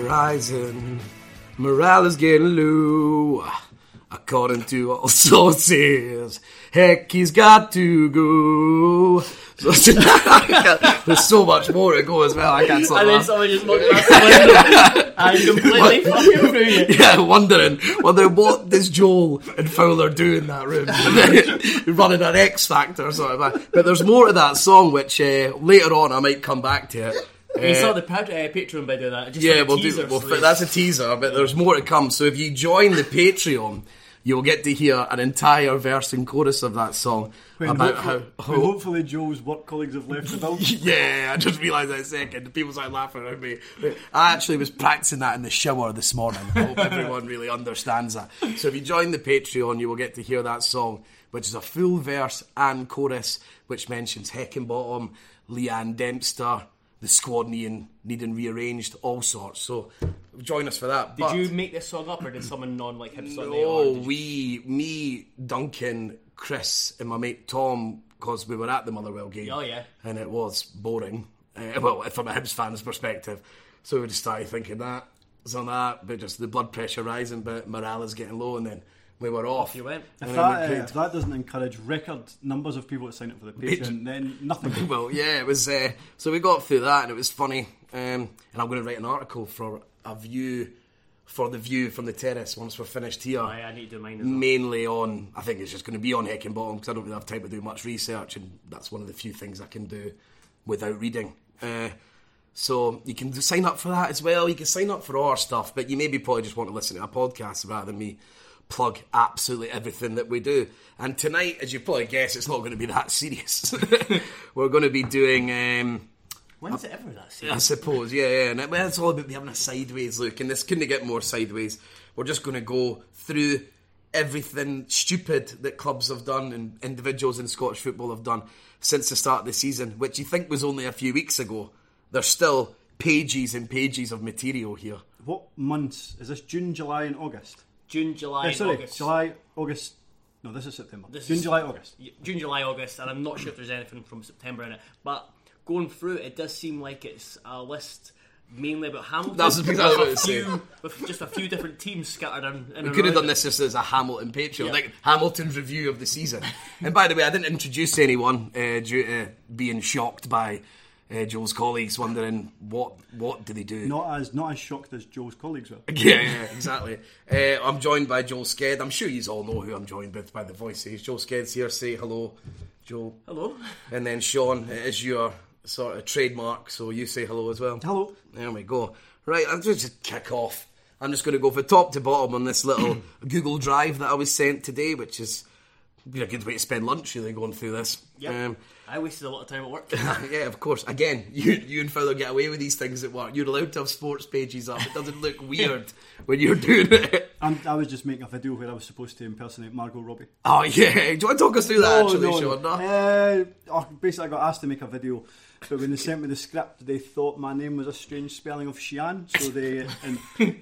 Rising, morale is getting low, according to all sources. Heck, he's got to go. There's so much more to go as well. I can't stop. And then someone just looked at the window and completely fucking through it. Yeah, wondering what is Joel and Fowler do in that room, running an X Factor or something. But there's more to that song, which later on I might come back to it. We saw the Patreon by doing that. Just yeah, like we'll teaser, do. That's a teaser, but there's more to come. So if you join the Patreon, you'll get to hear an entire verse and chorus of that song hopefully Joel's work colleagues have left the building. Yeah, I just realised that second. People started laughing at me. I actually was practising that in the shower this morning. I hope everyone really understands that. So if you join the Patreon, you will get to hear that song, which is a full verse and chorus, which mentions Heckingbottom, Leanne Dempster, the squad needing rearranged, all sorts. So join us for that. But did you make this song up, or did someone non-like him song? No, me, Duncan, Chris, and my mate Tom, because we were at the Motherwell game. Oh yeah, and it was boring. From a Hibs fan's perspective, so we just started thinking that, on that, but just the blood pressure rising, but morale is getting low, and then we were off. You went. If that doesn't encourage record numbers of people to sign up for the Patreon, then nothing. Well, yeah, it was. So we got through that, and it was funny. And I'm going to write an article for a view, for the view from the terrace once we're finished here. Oh, yeah, I need to do mine as well. Mainly on, I think it's just going to be on Heckingbottom because I don't really have time to do much research, and that's one of the few things I can do without reading. So you can sign up for that as well. You can sign up for all our stuff, but you maybe probably just want to listen to a podcast rather than me plug absolutely everything that we do. And tonight, as you probably guess, it's not going to be that serious. We're going to be doing when's it ever that serious? I suppose, yeah. And it's all about having a sideways look, and this couldn't get more sideways. We're just going to go through everything stupid that clubs have done and individuals in Scottish football have done since the start of the season, which you think was only a few weeks ago. There's still pages and pages of material here. What months? Is this June, July and August? June, July, August. July, August. No, this is September. June, July, August, and I'm not sure if there's anything from September in it. But going through it, does seem like it's a list mainly about Hamilton. That's exactly what I was saying. With just a few different teams scattered in. We could have done this just as a Hamilton Patreon, like Hamilton's review of the season. And by the way, I didn't introduce anyone due to being shocked by Joel's colleagues, wondering what do they do. Not as shocked as Joel's colleagues are. Yeah, exactly. I'm joined by Joel Sked. I'm sure you all know who I'm joined with by the voices. Joel Sked's here. Say hello, Joel. Hello. And then Sean, it is your sort of trademark, so you say hello as well. Hello. There we go. Right, I'm just kick off. I'm just going to go from top to bottom on this little Google Drive that I was sent today, which is a good way to spend lunch, really, going through this. Yeah, I wasted a lot of time at work. Yeah, of course. Again, you and Fowler get away with these things at work. You're allowed to have sports pages up. It doesn't look weird when you're doing it. I was just making a video where I was supposed to impersonate Margot Robbie. Oh yeah, do you want to talk us through that? Sean? Basically, I got asked to make a video, but when they sent me the script, they thought my name was a strange spelling of Sean, so the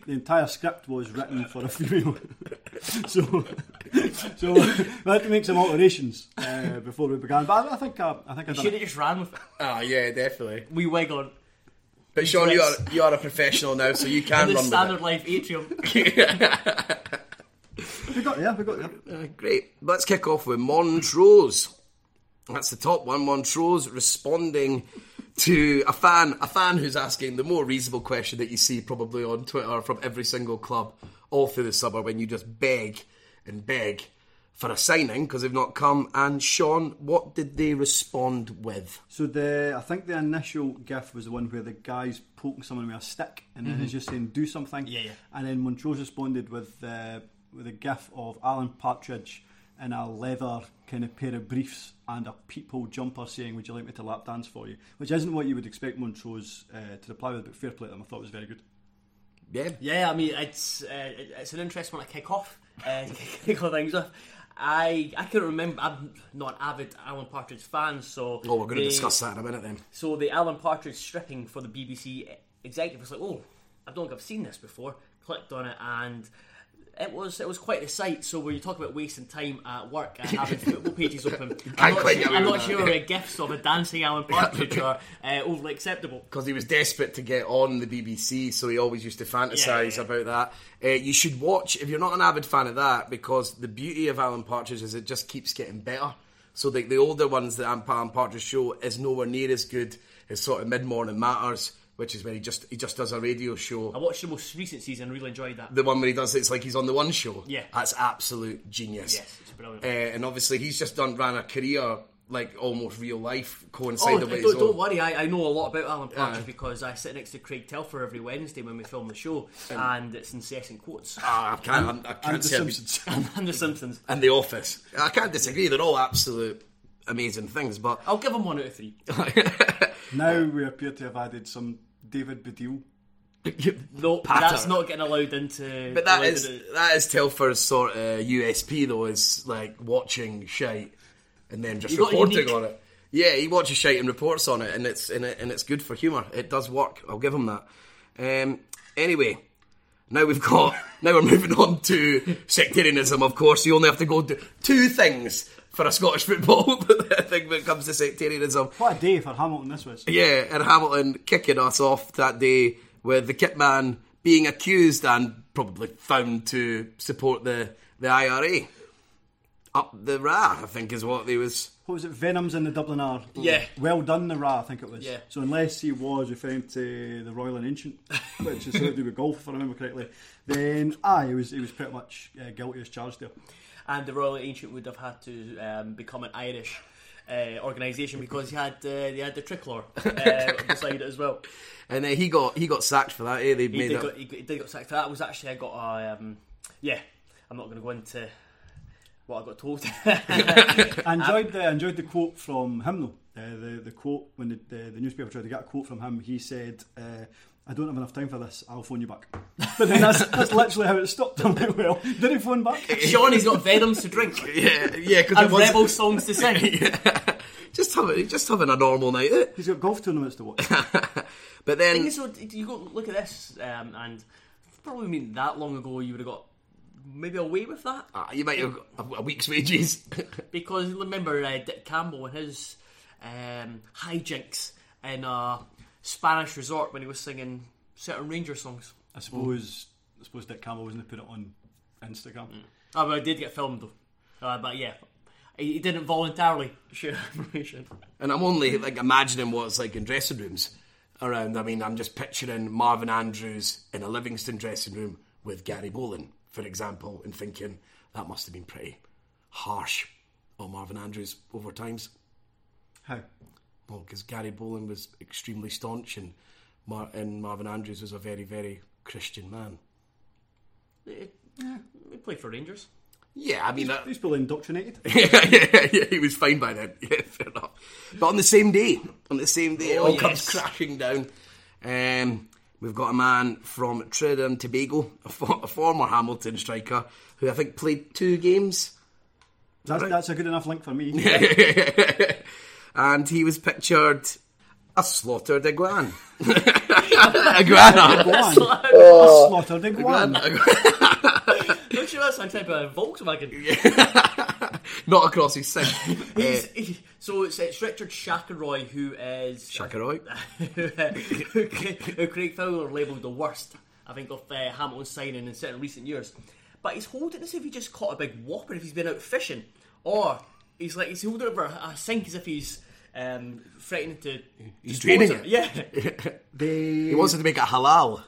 entire script was written for a female. So we had to make some alterations before we began. But I think I should have just ran with it. Oh yeah, definitely. We wiggle. But Sean, you are a professional now, so you can run standard with it. Standard life atrium. We got there. Great. Let's kick off with Montrose. That's the top one. Montrose responding to a fan who's asking the more reasonable question that you see probably on Twitter from every single club all through the summer when you just beg and beg for a signing because they've not come. And Sean, what did they respond with? So I think the initial gif was the one where the guy's poking someone with a stick and then he's just saying do something. Yeah, yeah. And then Montrose responded with a gif of Alan Partridge in a leather kind of pair of briefs and a peephole jumper saying, would you like me to lap dance for you? Which isn't what you would expect Montrose to reply with, but fair play to them. I thought it was very good. Yeah. Yeah, I mean, it's an interesting one to kick off things off. I can't remember. I'm not an avid Alan Partridge fan, so... Oh, we're going to discuss that in a minute then. So the Alan Partridge stripping for the BBC executive was like, oh, I don't think I've seen this before. Clicked on it and... It was quite a sight. So when you talk about wasting time at work and having football pages open, I'm not sure the gifts of a dancing Alan Partridge are overly acceptable. Because he was desperate to get on the BBC, so he always used to fantasise about that. You should watch, if you're not an avid fan of that, because the beauty of Alan Partridge is it just keeps getting better. So the older ones that Alan Partridge show is nowhere near as good as sort of Mid-Morning Matters, which is where he just does a radio show. I watched the most recent season and really enjoyed that. The one where he does it's like he's on the one show. Yeah. That's absolute genius. Yes, it's brilliant. And obviously he's just ran a career like almost real life coincided with his own. Don't worry, I know a lot about Alan Partridge because I sit next to Craig Telfer every Wednesday when we film the show and it's incessant quotes. I can't and The Simpsons. And The Simpsons. And The Office. I can't disagree, they're all absolute amazing things, but... I'll give him 1 out of 3. Now we appear to have added some David Baddiel. No, patter. That's not getting allowed into... But that is Telfer's sort of USP, though, is like watching shite and then just reporting on it. Yeah, he watches shite and reports on it, and it's good for humour. It does work. I'll give him that. Anyway, now we're moving on to sectarianism. Of course, you only have to go do two things for a Scottish football thing when it comes to sectarianism. What a day for Hamilton this was. Yeah, and Hamilton kicking us off that day with the kit man being accused and probably found to support the IRA. Up the Ra, I think is what they was... What was it? Venom's in the Dublin R. Yeah. Well done, the Ra, I think it was. Yeah. So unless he was referring to the Royal and Ancient, which is how to do with golf, if I remember correctly, then he was pretty much guilty as charged there. And the Royal Ancient would have had to become an Irish organisation because they had the tricolour beside it as well. And then he got sacked for that. Eh? He did get sacked for that. It was actually I'm not going to go into what I got told. I enjoyed the quote from him though. The quote when the newspaper tried to get a quote from him, he said, I don't have enough time for this, I'll phone you back. But then that's literally how it stopped. I'm like, well, did he phone back? Sean's got Venoms to drink. Yeah, cause and rebel songs to sing. Yeah. Just having a normal night out. He's got golf tournaments to watch. But then... you go look at this, and probably mean that long ago you would have got maybe away with that. You might have got a week's wages. Because remember Dick Campbell and his hijinks in... Spanish resort when he was singing certain Ranger songs. I suppose Dick Campbell wasn't to put it on Instagram. Oh, but it did get filmed though. But yeah, he didn't voluntarily share information. And I'm only like imagining what it's like in dressing rooms around. I mean, I'm just picturing Marvin Andrews in a Livingston dressing room with Gary Bolin, for example, and thinking that must have been pretty harsh on Marvin Andrews over times. How? Because Gary Bolin was extremely staunch and Marvin Andrews was a very, very Christian man. He played for Rangers. Yeah, I mean... He's probably indoctrinated. yeah, he was fine by then. Yeah, fair enough. But on the same day, it all comes crashing down. We've got a man from Trinidad and Tobago, a former Hamilton striker, who I think played 2 games. That's a good enough link for me. And he was pictured a slaughtered iguana. A slaughtered iguana. Don't you know that sounds like a Volkswagen? Not across his sink. So it's Richard Shakeroy who is... Shakeroy? Who Craig Fowler labelled the worst, I think, of Hamilton's signing in certain recent years. But he's holding as if he just caught a big whopper if he's been out fishing. Or... He's holding over a sink as if he's threatening to... He's draining it. Yeah. He wanted to make it halal.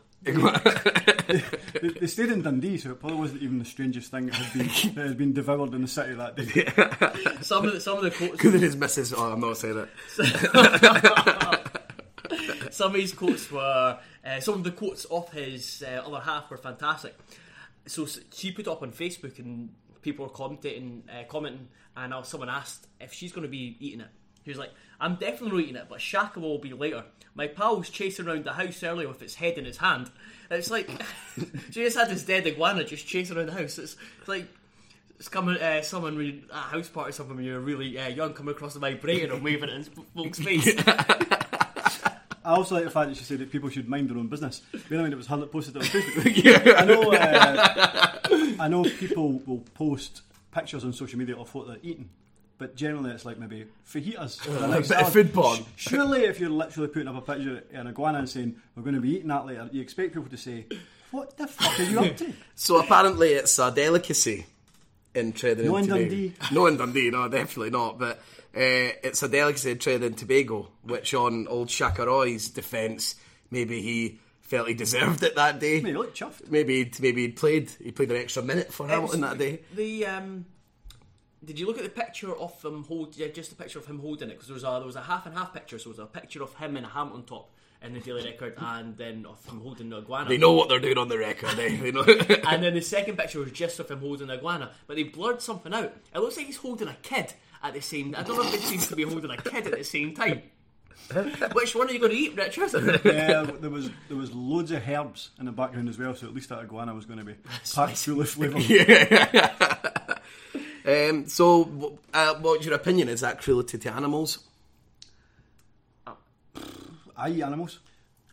They stayed in Dundee, so it probably wasn't even the strangest thing that had been devoured in the city that day. Some of the quotes... Could his missus... Oh, I'm not saying it. Some of his quotes were... some of the quotes off his other half were fantastic. So she put it up on Facebook and people were commenting, and someone asked if she's going to be eating it. He was like, I'm definitely not eating it, but Shaka will be later. My pal was chasing around the house earlier with its head in his hand. And it's like, she just had this dead iguana just chasing around the house. It's like someone at a house party or something when you're really young coming across the vibrator and waving it in folks' face. I also like the fact that she said that people should mind their own business. Bear in mind it was her that posted it on Facebook. Yeah. I know people will post pictures on social media of what they're eating, but generally it's like maybe fajitas. Or a bit of food porn. Surely if you're literally putting up a picture of an iguana and saying, we're going to be eating that later, you expect people to say, what the fuck are you up to? So apparently it's a delicacy in Trinidad and Tobago. No, in Dundee, definitely not, but... it's a delicacy in Trinidad and Tobago, which on old Shakeroy's defence, maybe he felt he deserved it that day. Maybe he looked chuffed. Maybe he played an extra minute for Hamilton that day. Did you look at the picture of him just the picture of him holding it? Because there was a half and half picture, so there was a picture of him in a Hamilton top in the Daily Record, and then of him holding the iguana. They know what they're doing on the record, eh? They know. And then the second picture was just of him holding the iguana, but they blurred something out. It looks like he's holding a kid. I don't know if it seems to be holding a kid at the same time. Which one are you going to eat, Rich? Yeah, there was loads of herbs in the background as well, so at least that iguana was going to be packed full of flavour. Yeah. So, what's your opinion? Is that cruelty to animals? I eat animals.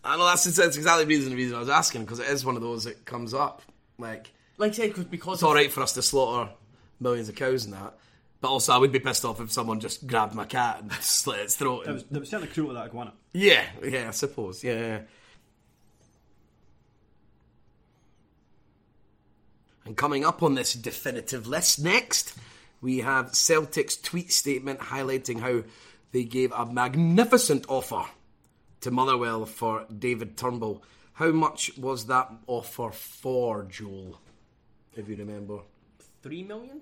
I know that's exactly the reason I was asking, because it is one of those that comes up. Like I said, because it's all right for us to slaughter millions of cows and that. But also, I would be pissed off if someone just grabbed my cat and slit its throat. That was certainly cruel to that iguana. Yeah, I suppose. Yeah. And coming up on this definitive list next, we have Celtic's tweet statement highlighting how they gave a magnificent offer to Motherwell for David Turnbull. How much was that offer for, Joel, if you remember? 3 million?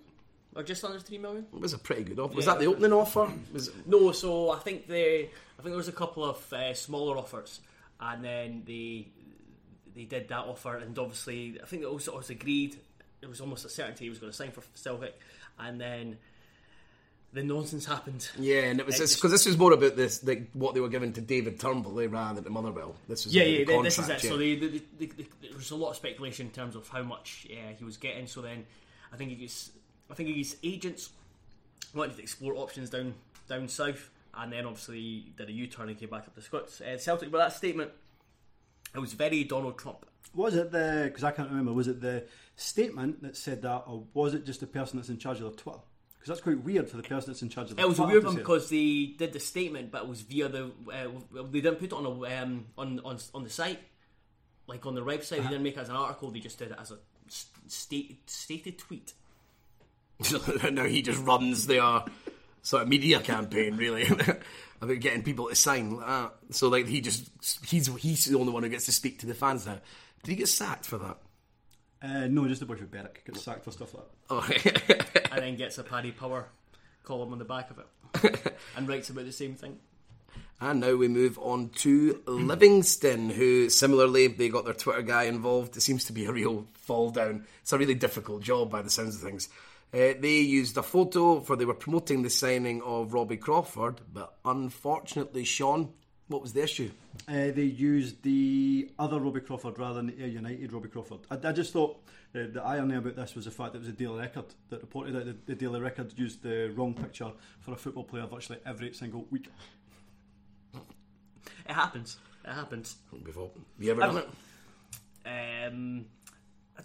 Or just under 3 million. It was a pretty good offer. Yeah. Was that the opening offer? No, so I think there was a couple of smaller offers, and then they did that offer, and obviously I think it also was agreed. It was almost a certainty he was going to sign for Celtic, and then the nonsense happened. Yeah, and it was because this was more about this like what they were giving to David Turnbull rather than to Motherwell. This was the contract, this is it. Yeah. So there was a lot of speculation in terms of how much he was getting. So then I think his agents wanted to explore options down south, and then obviously did a U-turn and came back up to Celtic. But that statement, it was very Donald Trump. Was it the? Because I can't remember. Was it the statement that said that, or was it just the person that's in charge of the Twitter? Because that's quite weird for the person that's in charge of the Twitter. It was a weird one because they did the statement, but it was via the. They didn't put it on the site, like on their website. They didn't make it as an article. They just did it as a stated tweet. No, he just runs their sort of media campaign, really, about getting people to sign. So, he's the only one who gets to speak to the fans now. Did he get sacked for that? No, just the boy with Berwick gets sacked for stuff like that. Oh. And then gets a Paddy Power column on the back of it and writes about the same thing. And now we move on to Livingston, who similarly, they got their Twitter guy involved. It seems to be a real fall down. It's a really difficult job by the sounds of things. They used a photo for they were promoting the signing of Robbie Crawford, but unfortunately, Sean, what was the issue? They used the other Robbie Crawford rather than the Ayr United Robbie Crawford. I just thought the irony about this was the fact that it was the Daily Record that reported it. The Daily Record used the wrong picture for a football player virtually every single week. It happens. Before you ever done it? I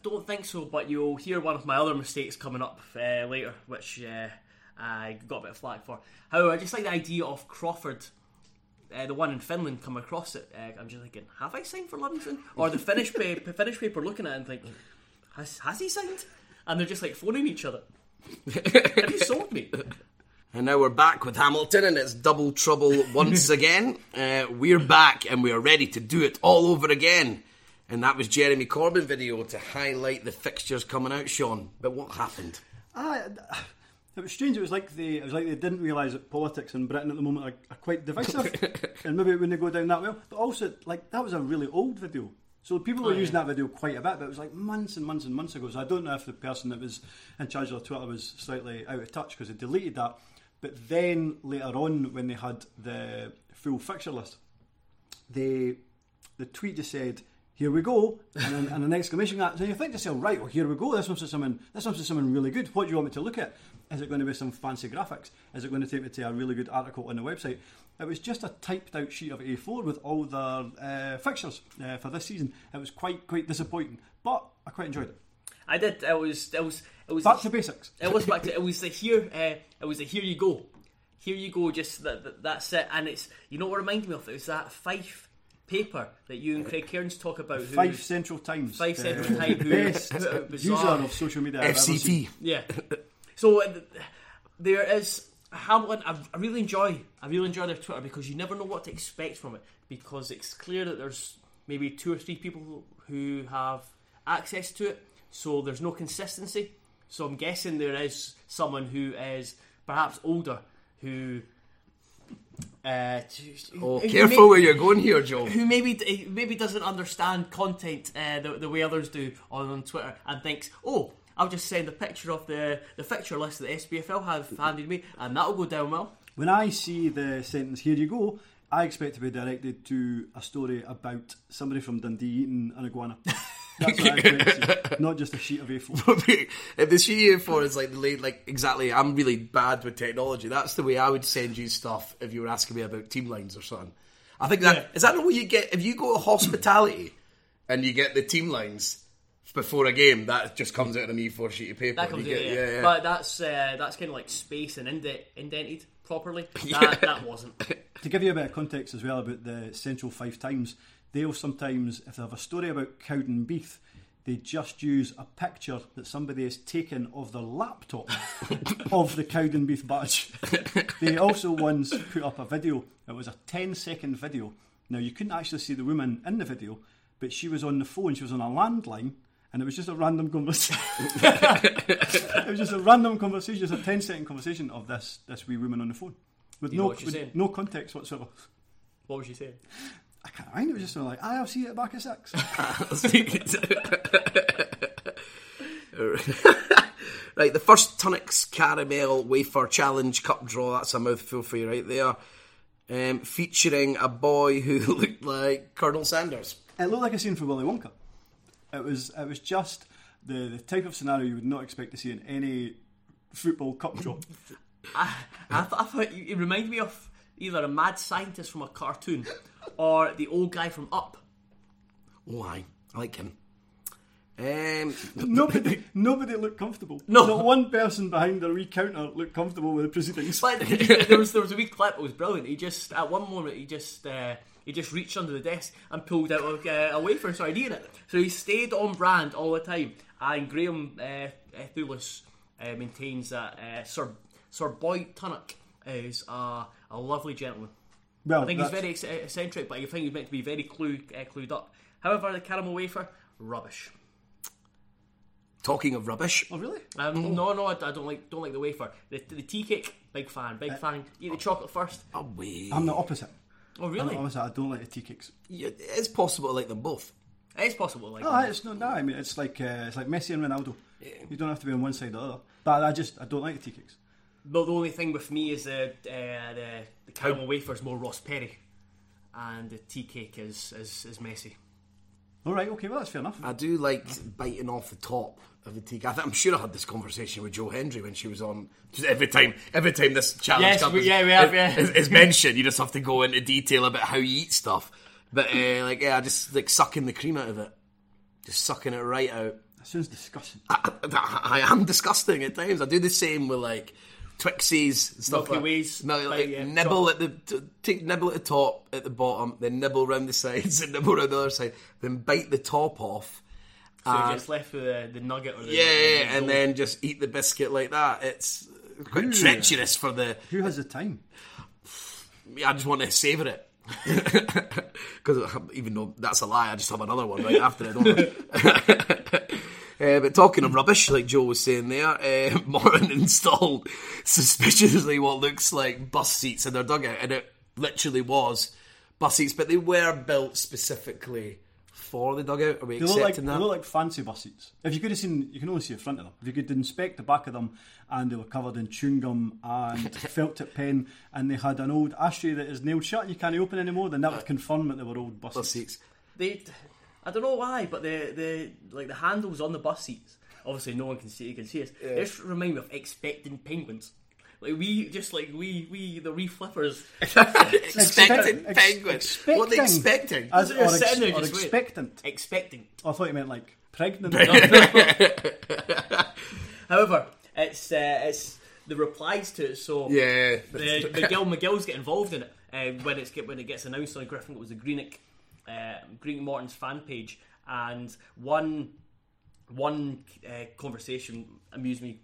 don't think so, but you'll hear one of my other mistakes coming up later, which I got a bit of flack for. However, I just like the idea of Crawford, the one in Finland, come across it. I'm just thinking, have I signed for Livingston? Or the Finnish paper looking at it and think, has he signed? And they're just like phoning each other. Have you sold me? And now we're back with Hamilton, and it's double trouble once again. We're back, and we are ready to do it all over again. And that was Jeremy Corbyn video to highlight the fixtures coming out, Sean. But what happened? It was strange. It was like they didn't realise that politics in Britain at the moment are quite divisive, and maybe it wouldn't go down that well. But also, like, that was a really old video. So people were using that video quite a bit, but it was like months and months and months ago. So I don't know if the person that was in charge of Twitter was slightly out of touch because they deleted that. But then later on, when they had the full fixture list, the tweet just said, "Here we go," and an exclamation mark. So you think to yourself, right, well, here we go. This one's something really good. What do you want me to look at? Is it going to be some fancy graphics? Is it going to take me to a really good article on the website? It was just a typed out sheet of A4 with all the fixtures for this season. It was quite disappointing, but I quite enjoyed it. I did. It was back to basics. It was the here you go. Just that's it. And it's, you know what it reminded me of? It was that Fife paper that you and Craig Cairns talk about. Fife Central Times. Best user of social media. FCT. Yeah. So there is Hamilton. I really enjoy their Twitter because you never know what to expect from it, because it's clear that there's maybe 2 or 3 people who have access to it, so there's no consistency. So I'm guessing there is someone who is perhaps older who... careful where you're going here, Joel. Who maybe doesn't understand content the way others do on Twitter, and thinks, oh, I'll just send a picture of the fixture list that the SPFL have handed me, and that'll go down well. When I see the sentence, "Here you go," I expect to be directed to a story about somebody from Dundee eating an iguana. That's what I expect to see. Not just a sheet of A4. If the sheet of A4 is like exactly, I'm really bad with technology. That's the way I would send you stuff if you were asking me about team lines or something. I think that is that the way you get if you go to hospitality and you get the team lines before a game, that just comes out of an E4 sheet of paper. That comes out, yeah. But that's kind of like space and indented properly. That wasn't. To give you a bit of context as well about the Central Fife Times, they'll sometimes, if they have a story about Cowdenbeath, they just use a picture that somebody has taken of their laptop of the Cowdenbeath badge. They also once put up a video. It was a 10-second video. Now, you couldn't actually see the woman in the video, but she was on the phone. She was on a landline. And it was just a random conversation. Just a 10-second conversation of this wee woman on the phone. With no context whatsoever. What was she saying? I can't mind. It was just like, I'll see you at back of 6. I'll see you at 6. Right, the first Tunnock's Caramel Wafer Challenge Cup draw. That's a mouthful for you right there. Featuring a boy who looked like Colonel Sanders. It looked like a scene from Willy Wonka. It was just the type of scenario you would not expect to see in any football cup draw. I thought it reminded me of either a mad scientist from a cartoon or the old guy from Up. Oh, I like him. Nobody looked comfortable. No. Not one person behind their wee counter looked comfortable with the proceedings. There was a wee clip that was brilliant. He just reached under the desk and pulled out a wafer and started eating it. So he stayed on brand all the time. And Graham Thewlis maintains that Sir Boyd Tunnock is a lovely gentleman. Well, I think he's very eccentric, but I think he's meant to be very clued up. However, the caramel wafer, rubbish. Talking of rubbish. Oh, really? No, I don't like the wafer. The tea cake, big fan. Eat the chocolate first. Away. I'm the opposite. Oh, really? Honestly, I don't like the tea cakes. Yeah, it's possible to like them both. It's possible to like them. It's not. No, I mean, it's like Messi and Ronaldo. Yeah. You don't have to be on one side or the other. But I don't like the tea cakes. But the only thing with me is the caramel wafer is more Ross Perry, and the tea cake is Messi. All right, okay, well that's fair enough. I do like biting off the top of the tea cake. I'm sure I had this conversation with Jo Hendry when she was on. Just every time this challenge comes, is mentioned, you just have to go into detail about how you eat stuff. But I just like sucking the cream out of it, just sucking it right out. That sounds disgusting. I am disgusting at times. I do the same with like Twixies and stuff. Milky Ways. Nibble at the top, at the bottom, then nibble round the sides, and nibble round the other side, then bite the top off. So you're just left with the nugget or the and then just eat the biscuit like that. It's quite treacherous for the... Who has the time? I just want to savour it. Because even though that's a lie, I just have another one right after it. But talking of rubbish, like Joel was saying there, Morton installed suspiciously what looks like bus seats in their dugout, and it literally was bus seats, but they were built specifically for the dugout. Are we accepting that? They look like fancy bus seats. If you could have seen, you can only see the front of them. If you could inspect the back of them, and they were covered in chewing gum and felt tip pen, and they had an old ashtray that is nailed shut and you can't open anymore, then that would confirm that they were old bus seats. I don't know why, but the handles on the bus seats, obviously no one can see, you can see us. Yeah. They just remind me of expectant penguins. Like the wee flippers. Expectant penguins. Expecting. What are they expecting? As or expectant. Expecting. Oh, I thought you meant like pregnant. However, it's the replies to it. So yeah, McGills get involved in it when it gets announced on Griffin. It was the Greenock Morton's fan page, and one conversation amused me.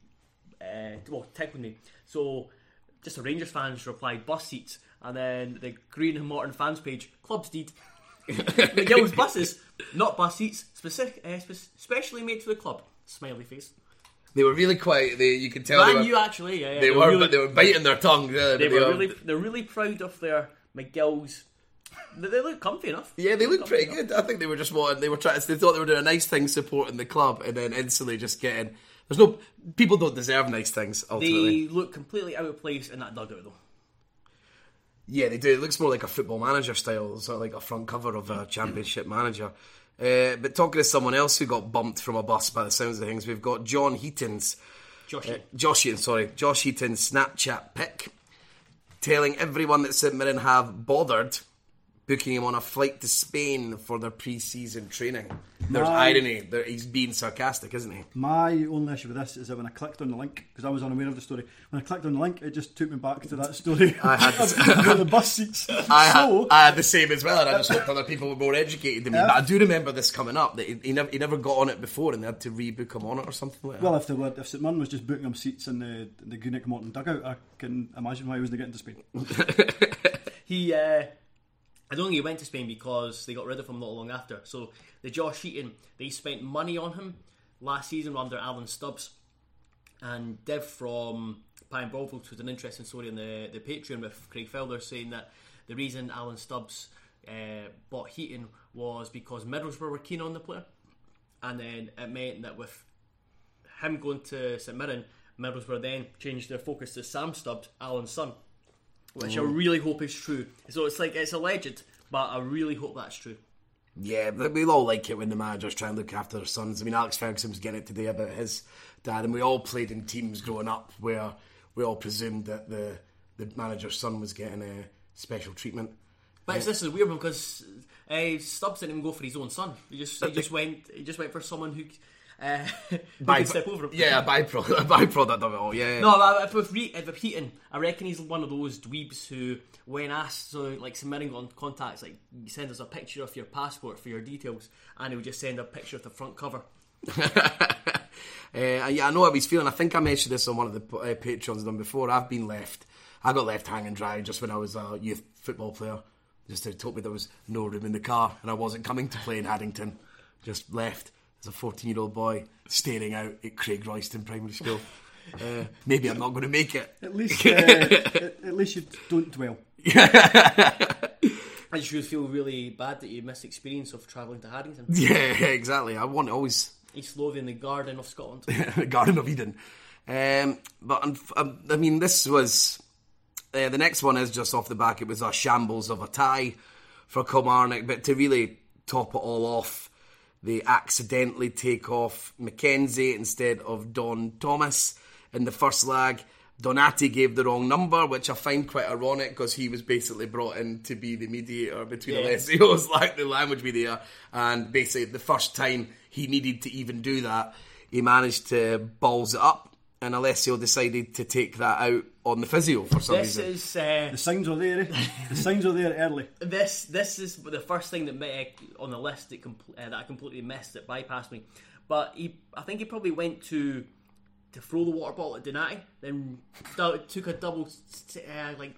Tickled me. So just the Rangers fans replied bus seats, and then the Greenock Morton fans page, clubs deed. McGill's buses, not bus seats, specially made for the club. Smiley face. They were really quiet. You could tell. They were biting their tongue. They're really proud of their McGill's. They look comfy enough. Yeah, they look pretty good. I think they were just they thought they were doing a nice thing supporting the club, and then instantly just getting. There's no people don't deserve nice things. Ultimately, they look completely out of place in that dugout, though. Yeah, they do. It looks more like a Football Manager style, sort of like a front cover of a Championship manager. But talking to someone else who got bumped from a bus, by the sounds of things, we've got Josh Heaton's Snapchat pic, telling everyone that St Mirren have bothered booking him on a flight to Spain for their pre-season training. There's irony. He's being sarcastic, isn't he? My only issue with this is that when I clicked on the link, because I was unaware of the story, it just took me back to that story. I had the bus seats. I had the same as well, and I just looked other people were more educated than me. But I do remember this coming up, that he never got on it before, and they had to rebook him on it or something like that. Well, if St Mirren was just booking him seats in the Greenock Morton dugout, I can imagine why he wasn't getting to Spain. I don't think he went to Spain because they got rid of him not long after. So the Josh Heaton, they spent money on him last season under Alan Stubbs. And Dev from Pine Broadfield was an interesting story in the Patreon with Craig Felder, saying that the reason Alan Stubbs bought Heaton was because Middlesbrough were keen on the player. And then it meant that with him going to St Mirren, Middlesbrough then changed their focus to Sam Stubbs, Alan's son. Which I really hope is true. So it's alleged, but I really hope that's true. Yeah, we'll all like it when the managers try and look after their sons. I mean, Alex Ferguson was getting it today about his dad, and we all played in teams growing up where we all presumed that the manager's son was getting a special treatment. But this is a weird one because Stubbs didn't even go for his own son. He just went for someone who. Step over him. Yeah, a byproduct of it all. Yeah. No, but with Heaton, I reckon he's one of those dweebs who, when asked, so like submitting on contacts, like you send us a picture of your passport for your details, and he'll just send a picture of the front cover. Yeah, I know how he's feeling. I think I mentioned this on one of the Patreons done before. I got left hanging dry just when I was a youth football player. Just they told me there was no room in the car, and I wasn't coming to play in Haddington. Just left. As a 14-year-old boy staring out at Craig Royston Primary School. Maybe I'm not going to make it. At least you don't dwell. I just feel really bad that you missed experience of travelling to Haddington. Yeah, exactly. I want to always... East Lothian, the Garden of Scotland. The Garden of Eden. But this was... the next one is just off the back. It was a shambles of a tie for Kilmarnock. But to really top it all off, they accidentally take off McKenzie instead of Don Thomas in the first lag. Donati gave the wrong number, which I find quite ironic because he was basically brought in to be the mediator between Alessio's, like the language mediator, and basically the first time he needed to even do that, he managed to balls it up, and Alessio decided to take that out on the physio for some reason. This is... the signs are there, eh? The signs are there early. This is the first thing that on the list that I completely missed, that bypassed me. But I think he probably went to to throw the water bottle at Donati, then took a double takes, like,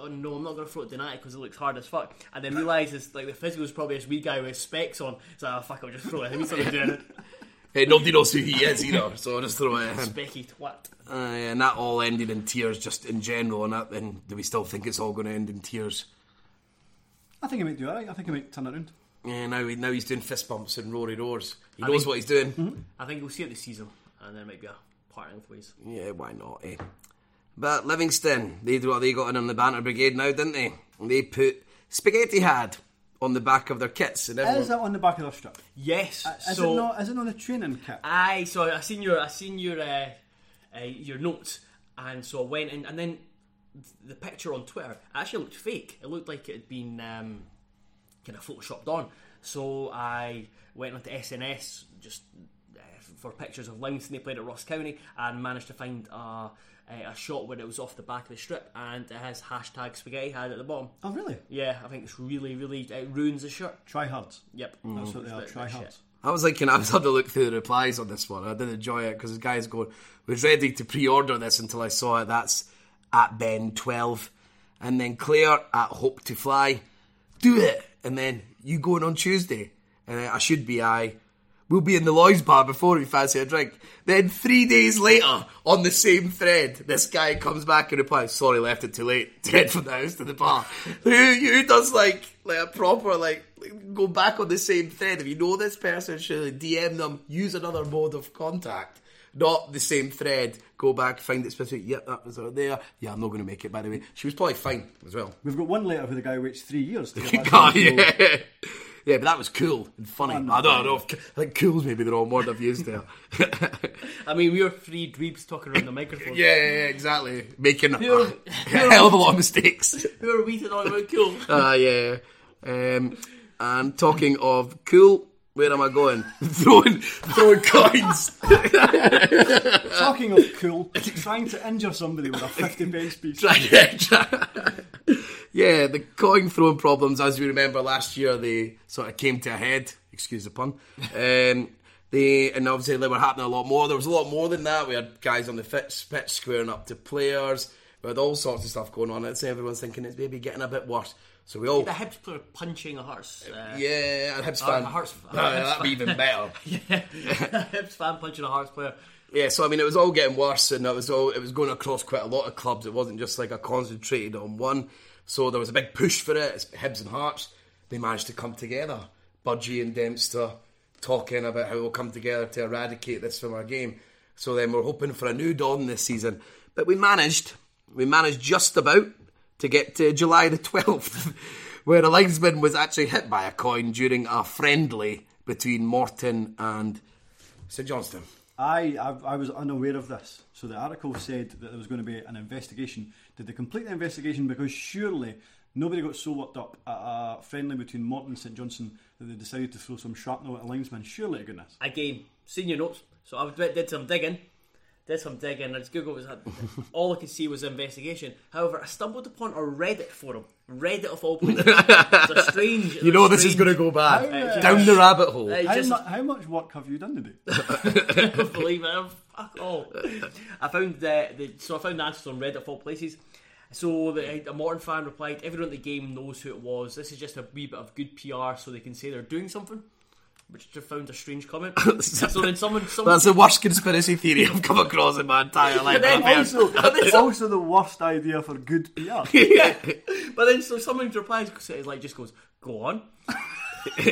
oh no, I'm not going to throw it at Donati because it looks hard as fuck, and then realises like the physical is probably this wee guy with specs on, so like, oh fuck, I'll just throw it, he's not doing it. Hey, nobody knows who he is either, so I'll just throw it at him. Specky twat. And that all ended in tears just in general, and do we still think it's all going to end in tears? I think he might do alright, I think he might turn it around. Yeah, now he's doing fist bumps and Rory roars. He knows what he's doing. Mm-hmm. I think we'll see it this season, and there might be a parting of ways. Yeah, why not, eh? But Livingston, they got in on the banter brigade now, didn't they? And they put Spaghetti Had on the back of their kits. And everyone... Is that on the back of their strap? Yes. Is it not a training kit? Aye, so I seen your notes, and so I went in, and then the picture on Twitter actually looked fake. It looked like it had been... kind of photoshopped on, so I went onto SNS just for pictures of Livingston. They played at Ross County and managed to find a shot where it was off the back of the strip, and it has hashtag Spaghetti Had at the bottom. Oh really? Yeah, I think it's really, really, it ruins the shirt. Tryhards. Yep, that's what they are. Tryhards. I was having a look through the replies on this one. I did enjoy it because the guys going, was ready to pre-order this until I saw it. That's at Ben12, and then Claire at Hope to Fly. Do it. And then, you going on Tuesday? And then, we'll be in the Lloyd's bar before we fancy a drink. Then 3 days later, on the same thread, this guy comes back and replies, sorry, left it too late. Dead from the house to the bar. Who does like a proper, go back on the same thread? If you know this person, surely DM them, use another mode of contact. Not the same thread, go back, find it specific. Yep, that was there. Yeah, I'm not going to make it, by the way. She was probably fine as well. We've got one letter where the guy waits 3 years to get back. Yeah, but that was cool and funny. I don't know. I think cool's maybe the wrong word I've used there. I mean, we were three dweebs talking around the microphone. Yeah, exactly. Making a hell of a lot of mistakes. Who are we to talk about cool? And talking of cool... Where am I going? Throwing coins. Talking of cool, trying to injure somebody with a 50 pence piece. Yeah, the coin throwing problems, as we remember last year, they sort of came to a head. Excuse the pun. And obviously they were happening a lot more. There was a lot more than that. We had guys on the pitch squaring up to players. We had all sorts of stuff going on. I'd say everyone's thinking it's maybe getting a bit worse. So we all... The Hibs player punching a Hearts. A Hibs fan. That'd be even better. A Hibs fan punching a Hearts player. Yeah, so I mean, it was all getting worse, and it was going across quite a lot of clubs. It wasn't just like a concentrated on one. So there was a big push for it. It's Hibs and Hearts. They managed to come together. Budgie and Dempster talking about how we'll come together to eradicate this from our game. So then we're hoping for a new dawn this season. But we managed just about to get to July the 12th, where a linesman was actually hit by a coin during a friendly between Morton and St Johnstone. I was unaware of this. So the article said that there was going to be an investigation. Did they complete the investigation? Because surely nobody got so worked up at a friendly between Morton and St Johnstone that they decided to throw some shrapnel at a linesman. Surely, goodness. Again, senior notes. So I did some digging. I just Googled it. All I could see was investigation. However, I stumbled upon a Reddit forum. Reddit of all places. It's a strange... You know this is going to go bad. Down the rabbit hole. How much work have you done today? I don't believe it. Fuck all. I found the answers on Reddit of all places. So a Morton fan replied, everyone at the game knows who it was. This is just a wee bit of good PR so they can say they're doing something. Which just found a strange comment. So then someone that's the worst conspiracy theory I've come across in my entire life. It's also the worst idea for good PR. Yeah. But then so someone replies, just goes, go on. So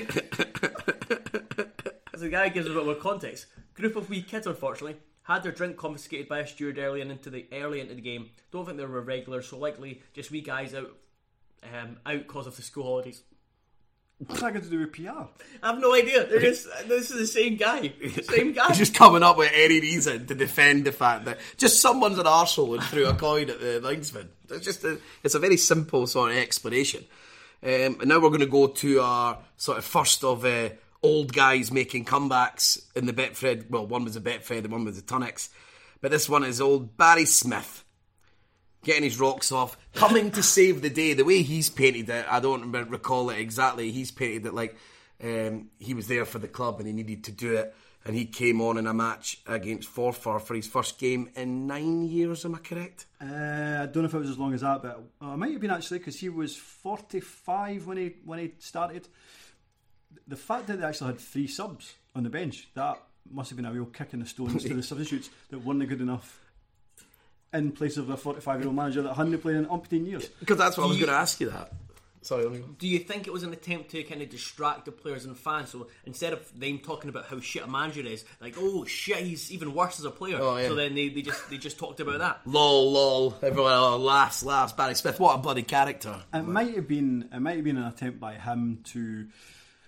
the guy gives a bit more context. Group of wee kids, unfortunately, had their drink confiscated by a steward early into the game. Don't think they were regulars, so likely just wee guys out because of the school holidays. What's that got to do with PR? I have no idea. This is the same guy. He's just coming up with any reason to defend the fact that just someone's an arsehole and threw a coin at the linesman. It's just a very simple sort of explanation. And now we're going to go to our sort of first of old guys making comebacks in the Betfred. Well, one was the Betfred and one was the Tunnocks. But this one is old Barry Smith. Getting his rocks off, coming to save the day. The way he's painted it, I don't recall it exactly. He's painted it like He was there for the club and he needed to do it, and he came on in a match against Forfar for his first game in 9 years, am I correct? I don't know if it was as long as that, but it might have been actually, because he was 45 when he started. The fact that they actually had three subs on the bench, that must have been a real kick in the stones to the substitutes that weren't good enough in place of a 45-year-old manager that hadn't played in umpteen years. Because that's what I was going to ask you that. Sorry, do you think it was an attempt to kind of distract the players and fans? So instead of them talking about how shit a manager is, like, oh shit, he's even worse as a player. Oh, yeah. So then they just talked about that. Lol, everyone laughs. Barry Smith, what a bloody character! It might have been an attempt by him to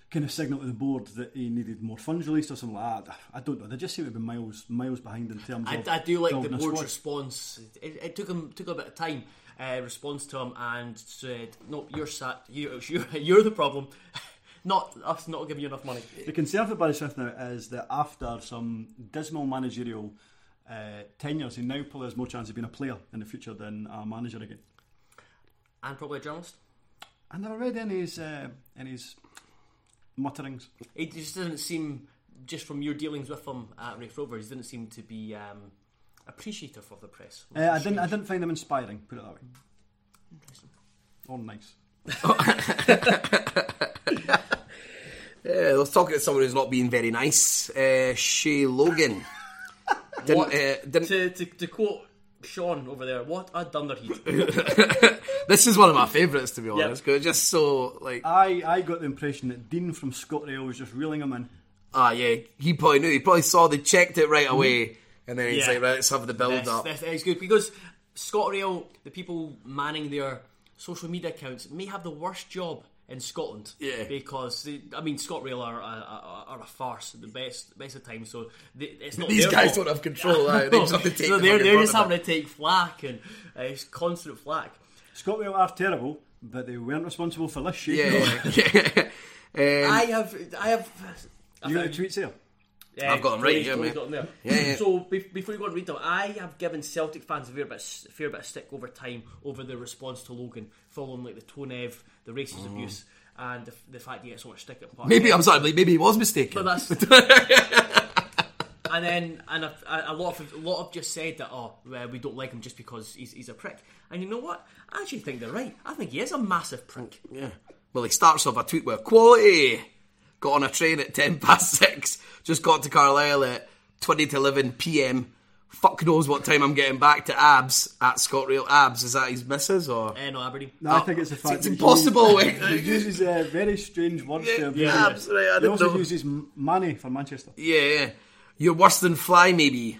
kind of signal to the board that he needed more funds released or something like that. I don't know. They just seem to be miles behind in terms of. I do like the board's response. It took a bit of time. Response to him and said, "No, you're sacked. You're the problem. Not us. Not giving you enough money." The concern for Barry Smith now is that after some dismal managerial tenures, he now probably has more chance of being a player in the future than a manager again, and probably a journalist. I never read any his mutterings. It just doesn't seem, just from your dealings with him at Rafe Rovers, didn't seem to be. Appreciative of the press. I didn't find them inspiring, put it that way. Interesting. Or nice. Yeah, let's talk about someone who's not being very nice. Shay Logan. To quote Sean over there, what a dunderhead. This is one of my favourites, to be honest. Yep. Just so like I got the impression that Dean from ScotRail was just reeling him in. Ah, yeah, he probably knew. He probably saw they checked it right away. And then he's like, right, let's have the build-up. That's good, because ScotRail, the people manning their social media accounts, may have the worst job in Scotland. Yeah. Because, ScotRail are a farce at the best of times, so it's not these guys fault. Don't have control, yeah. They just have to take so they're just having to take flack, and it's constant flack. ScotRail are terrible, but they weren't responsible for this shit. Yeah. I have... You got the tweets here? Yeah, I've got them right here, mate. Yeah. So before you go and read them, I have given Celtic fans a fair bit of stick over time over the response to Logan, following like the Tonev, the racist abuse, and the fact that he had so much stick at Park. Maybe he was mistaken. But that's and then a lot of just said that we don't like him just because he's a prick. And you know what? I actually think they're right. I think he is a massive prick. Yeah. Well, he starts off a tweet with quality. Got on a train at 6:10. Just got to Carlisle at 11:20 PM. Fuck knows what time I'm getting back to Abs at ScotRail. Abs, is that his missus or? No, Aberdeen. No, I think it's a fact. It's impossible. He uses very strange words to him. Yeah, Abs, right. He also uses money for Manchester. Yeah. You're worse than fly, maybe.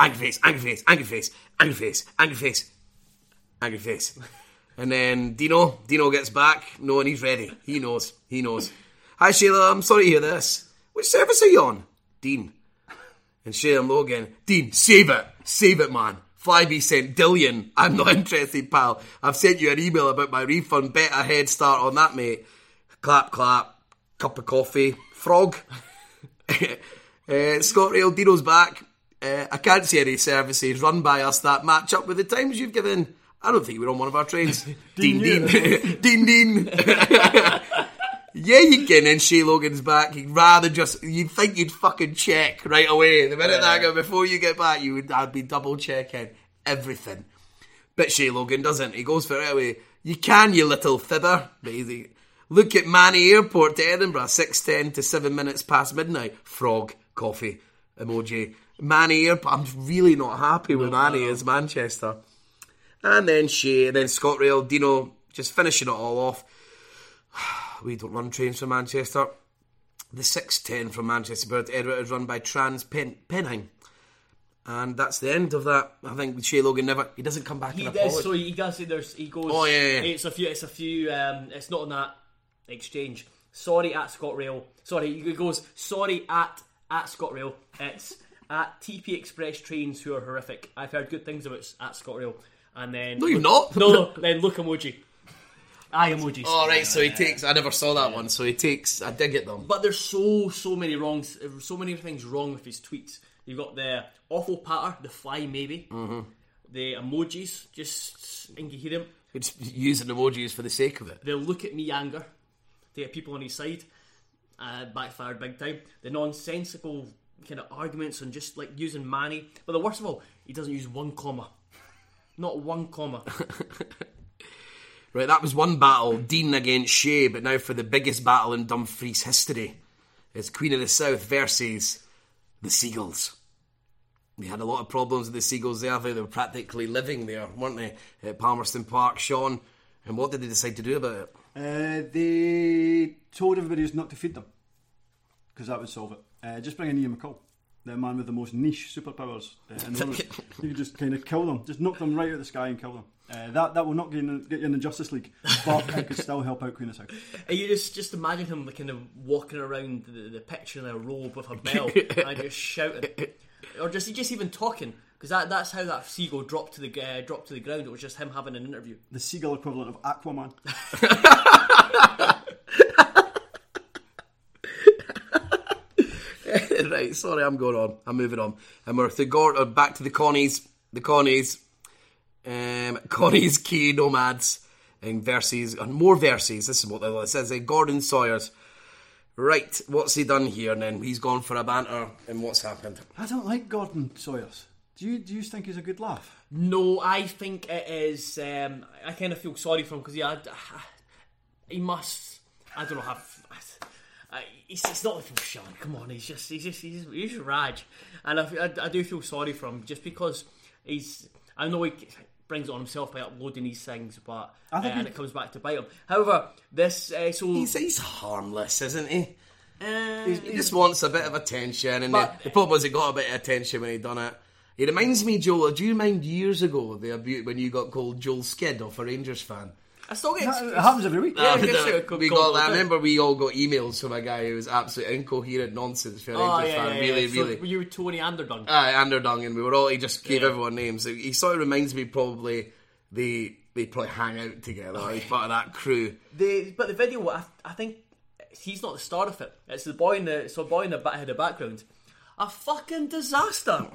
Angry face. And then Dino gets back, knowing he's ready. He knows. Hi Sheila, I'm sorry to hear this. Which service are you on? Dean. And Sheila and Logan, Dean, save it man. Flyby sent Dillion, I'm not interested pal. I've sent you an email about my refund, bet a head start on that mate. Clap, clap, cup of coffee, frog. ScotRail, Dino's back. I can't see any services run by us that match up with the times you've given. I don't think we're on one of our trains. Dean. Yeah, you can. And Shay Logan's back. You'd think you'd fucking check right away. The minute that goes, before you get back, I'd be double checking everything. But Shay Logan doesn't. He goes for it right away. You can, you little fibber. Look at Manny Airport to Edinburgh, 6:10 to 7 minutes past midnight. Frog, coffee, emoji. Manny Airport. I'm really not happy with Manny as Manchester. And then Shay, and then ScotRail, Dino, just finishing it all off. We don't run trains from Manchester. The 6:10 from Manchester to Edinburgh is run by Trans Pennine. And that's the end of that. I think Shay Logan he doesn't come back. He does. So he does. He goes. Oh yeah. It's a few. It's not on that exchange. Sorry at ScotRail. Sorry. He goes. Sorry at ScotRail. It's at TP Express trains who are horrific. I've heard good things about at ScotRail. And then no, you're not. No. Then look emoji. Eye emojis. Oh, right, so he takes... I never saw that one, so he takes... I dig at them. But there's so many wrongs... So many things wrong with his tweets. You've got the awful patter, the fly maybe, the emojis, just incoherent. It's using emojis for the sake of it. The look at me anger, to get people on his side. backfired big time. The nonsensical kind of arguments on just like using Manny, but the worst of all, he doesn't use one comma. Not one comma. Right, that was one battle, Dean against Shay, but now for the biggest battle in Dumfries history. It's Queen of the South versus the Seagulls. They had a lot of problems with the Seagulls there. I think they were practically living there, weren't they, at Palmerston Park, Sean? And what did they decide to do about it? They told everybody else not to feed them, because that would solve it. Just bring in Ian McCall, the man with the most niche superpowers. You can just kind of kill them, just knock them right out of the sky and kill them. That will not get you in the Justice League, but it could still help out Queen of South. You just imagine him kind of walking around the pitch in a robe with a bell and just shouting, or just even talking, because that's how that seagull dropped to the ground. It was just him having an interview. The seagull equivalent of Aquaman. Right, sorry, I'm going on. I'm moving on. And we're back to the Connah's. The Connah's. Connah's Quay Nomads versus. This is what the list says. Gordon Sawyers. Right, what's he done here? And then he's gone for a banter. And what's happened? I don't like Gordon Sawyers. Do you think he's a good laugh? No, I think it is. I kind of feel sorry for him because he must. I don't know. It's not like from Sean. Come on, he's just rage, and I do feel sorry for him just because he's. I know he brings it on himself by uploading these things, but and it comes back to bite him. However, this he's harmless, isn't he? He just wants a bit of attention, and the problem is he got a bit of attention when he done it. He reminds me, Joel. Do you remind years ago when you got called Joel Sked off a Rangers fan? I still get it happens every week. Yeah, I remember we all got emails from a guy who was absolutely incoherent nonsense for a Rangers fan. Really. You were Tony Anderdung. Anderdung, and we were all. He just gave everyone names. He sort of reminds me probably they probably hang out together. Oh, yeah. He's part of that crew. But the video, I think he's not the star of it. It's the boy in the background. A fucking disaster.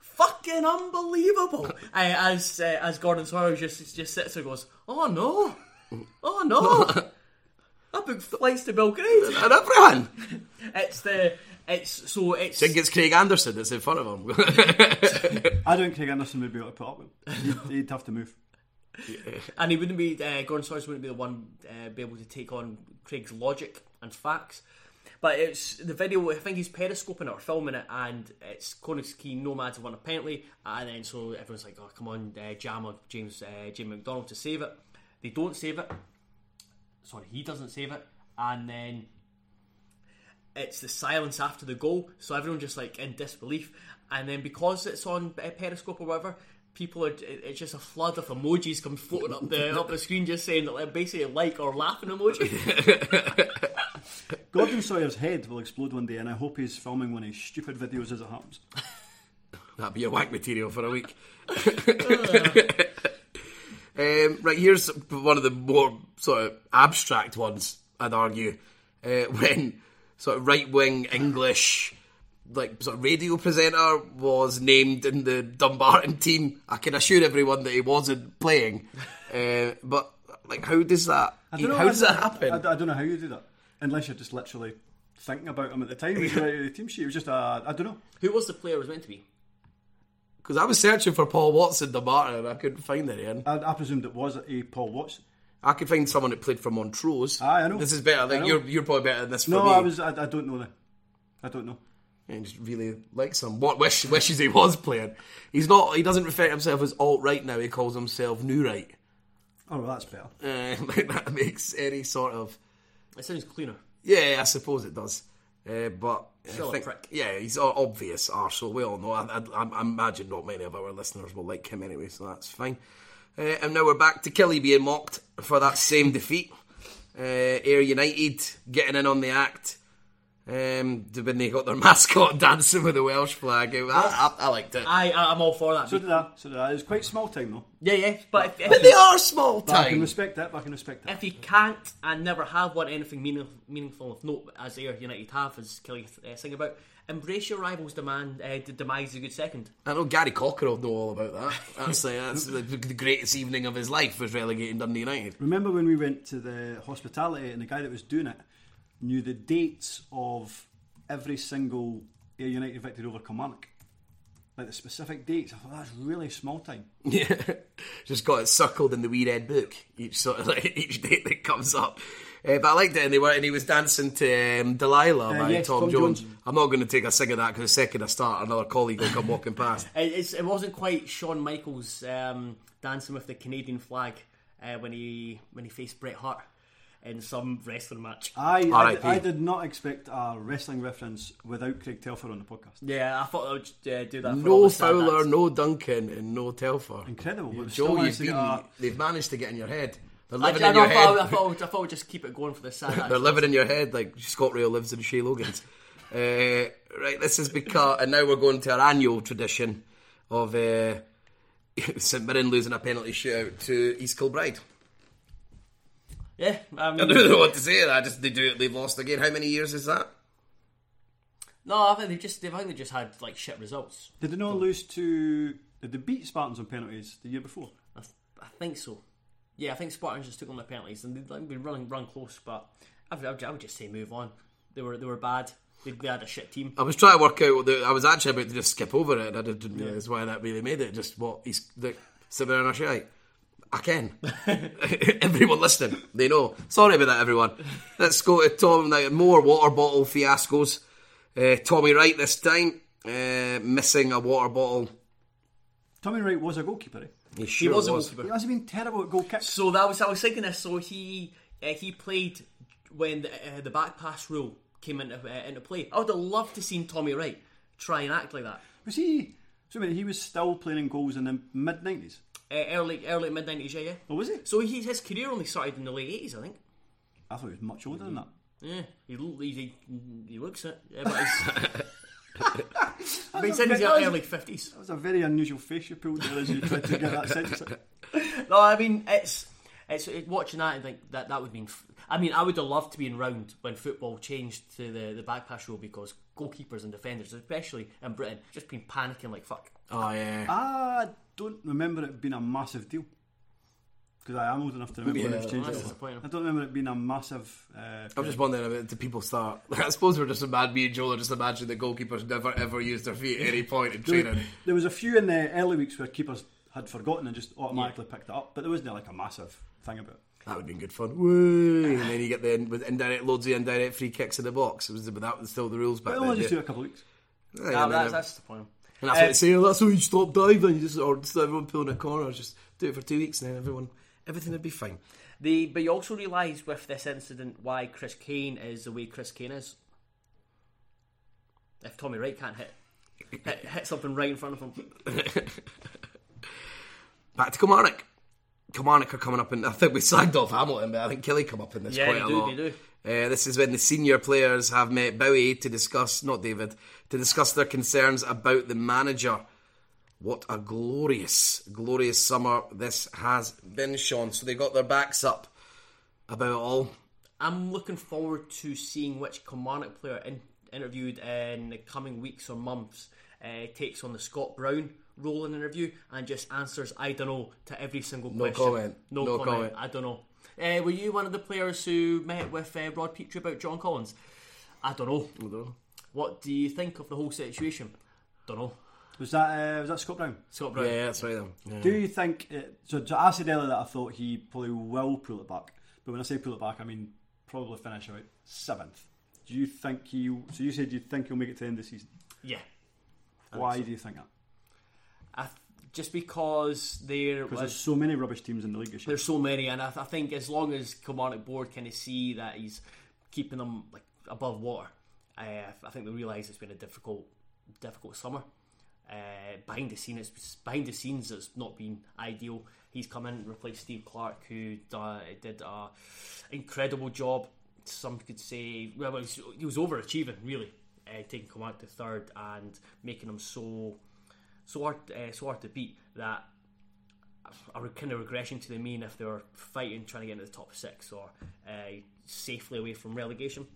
Fucking unbelievable! As Gordon Sawyers just sits there and goes, oh no, I booked flights to Belgrade and everyone. I think it's Craig Anderson that's in front of him. I don't think Craig Anderson would be able to put up with him. He'd have to move, and he wouldn't be. Gordon Sawyers wouldn't be the one be able to take on Craig's logic and facts. But it's the video, I think he's periscoping it or filming it, and it's Connah's Quay Nomads won a penalty, and then so everyone's like, oh, come on, jam on James McDonald to save it. They don't save it. Sorry, he doesn't save it. And then it's the silence after the goal, so everyone just like in disbelief. And then because it's on Periscope or whatever, it's just a flood of emojis come floating up the screen just saying that basically like or laughing emoji. Gordon Sawyer's head will explode one day, and I hope he's filming one of his stupid videos as it happens. That'd be a whack material for a week. Right, here's one of the more sort of abstract ones, I'd argue. When sort of right-wing English like sort of radio presenter was named in the Dumbarton team. I can assure everyone that he wasn't playing. But like, how does that happen? I don't know how you do that. Unless you're just literally thinking about him at the time. He was right out of the team sheet. It was just I don't know. Who was the player it was meant to be? Because I was searching for Paul Watson, the martyr, and I couldn't find it. I presumed it was a Paul Watson. I could find someone that played for Montrose. I know. This is better. Like, you're probably better than this for me. I don't know then. I don't know. And just really likes him. What wishes he was playing. He's not. He doesn't refer to himself as alt-right now. He calls himself new-right. Oh, well, that's better. That makes any sort of... It sounds cleaner. Yeah, I suppose it does. But still, I think, a prick. Yeah, he's obvious arsehole. We all know. I imagine not many of our listeners will like him anyway, so that's fine. And now we're back to Kelly being mocked for that same defeat. Ayr United getting in on the act when they got their mascot dancing with the Welsh flag. I liked it. I'm all for that. So did I. It was quite small time though. Yeah. But they are small time. I can respect that. If you can't and never have won anything meaningful of note, as Ayr United have, as Kelly sing about, embrace your rivals' demise a good second. I know Gary Cocker will know all about that. That's the greatest evening of his life was relegating Dundee United. Remember when we went to the hospitality and the guy that was doing it knew the dates of every single Ayr United victory over Kilmarnock. Like the specific dates. I thought, that's really small time. Yeah. Just got it circled in the wee red book, each sort of like, each date that comes up. But I liked it, and he was dancing to Delilah by Tom Jones. I'm not going to take a sing of that because the second I start, another colleague will come walking past. It wasn't quite Shawn Michaels dancing with the Canadian flag when he faced Bret Hart in some wrestling match. I did not expect a wrestling reference without Craig Telfer on the podcast. Yeah, I thought I would do that. No Fowler, no Duncan, and no Telfer. Incredible. Yeah, Joel, they've managed to get in your head. They're living in your head. I thought we'd just keep it going for the Saturday. They're living in your head like ScotRail lives in Shay Logan's. Right, this has become, and now we're going to our annual tradition of St Mirren losing a penalty shootout to East Kilbride. Yeah, I don't know what to say. I just they've lost again. How many years is that? No, I think they've just had like shit results. Did they not lose to? Did they beat Spartans on penalties the year before? I think so. Yeah, I think Spartans just took on the penalties, and they've been run close. But I would just say move on. They were bad. They had a shit team. I was trying to work out. I was actually about to just skip over it, and I didn't realise why that really made it. Just what he's sitting on a shite. I can. Everyone listening, they know. Sorry about that, everyone. Let's go to Tom. Now, more water bottle fiascos. Tommy Wright this time, missing a water bottle. Tommy Wright was a goalkeeper. He was a goalkeeper. He has been terrible at goal kicks. So that was, I was thinking this. So he played when the back pass rule came into play. I would have loved to seen Tommy Wright try and act like that. Was he? So he was still playing in goals in the mid 90s. Early mid-90s, yeah. Oh, was he? So his career only started in the late 80s, I think. I thought he was much older than that. Yeah, he looks it. Yeah, but he's, he's in his early 50s. That was a very unusual face you pulled there as you tried to get that sense. No, I mean, it's watching that, I think that would mean... I mean, I would have loved to be in round when football changed to the back pass rule, because goalkeepers and defenders, especially in Britain, just been panicking like fuck. Oh, yeah. Don't remember it being a massive deal, because I am old enough to remember when it was changed. I don't remember it being a massive I'm just wondering about, do people start, I suppose we're just a mad, me and Joel are just imagining that goalkeepers never ever used their feet at any point in training. There was a few in the early weeks where keepers had forgotten and just automatically picked it up, but there wasn't like a massive thing about it. That would have been good fun. Woo! And then you get loads of indirect free kicks in the box. But that was still the rules back then. But only just do a couple of weeks. That's the point. And that's what they say, that's how you stop diving. You just everyone pulling a corner, just do it for 2 weeks, and then everything would be fine. But you also realise with this incident why Chris Kane is the way Chris Kane is. If Tommy Wright can't hit something right in front of him. Back to Kilmarnock. Kilmarnock are coming up, and I think we slagged off Hamilton, but I think Killy come up in this quite a lot. They do. This is when the senior players have met Bowie to discuss their concerns about the manager. What a glorious, glorious summer this has been, Sean. So they got their backs up about it all. I'm looking forward to seeing which Kilmarnock player interviewed in the coming weeks or months takes on the Scott Brown role in an interview and just answers I don't know to every single question. No comment. I don't know. Were you one of the players who met with Rod Petrie about John Collins? I don't know. What do you think of the whole situation? Don't know. Was that Scott Brown? Scott Brown. Yeah, that's right then. Yeah. Do you think... So I said earlier that I thought he probably will pull it back. But when I say pull it back, I mean probably finish about 7th. Do you think he... So you said you think he'll make it to the end of the season? Yeah. Why do you think that? Just because there's so many rubbish teams in the league. There's so many, and I think as long as Kilmarnock board kind of see that he's keeping them like above water, I think they realise it's been a difficult summer. Behind the scenes, it's not been ideal. He's come in and replaced Steve Clark, who did an incredible job. Some could say he was overachieving, really, taking Kilmarnock to 3rd and making them so hard to beat that a kind of regression to the mean if they were fighting, trying to get into the top 6 or safely away from relegation.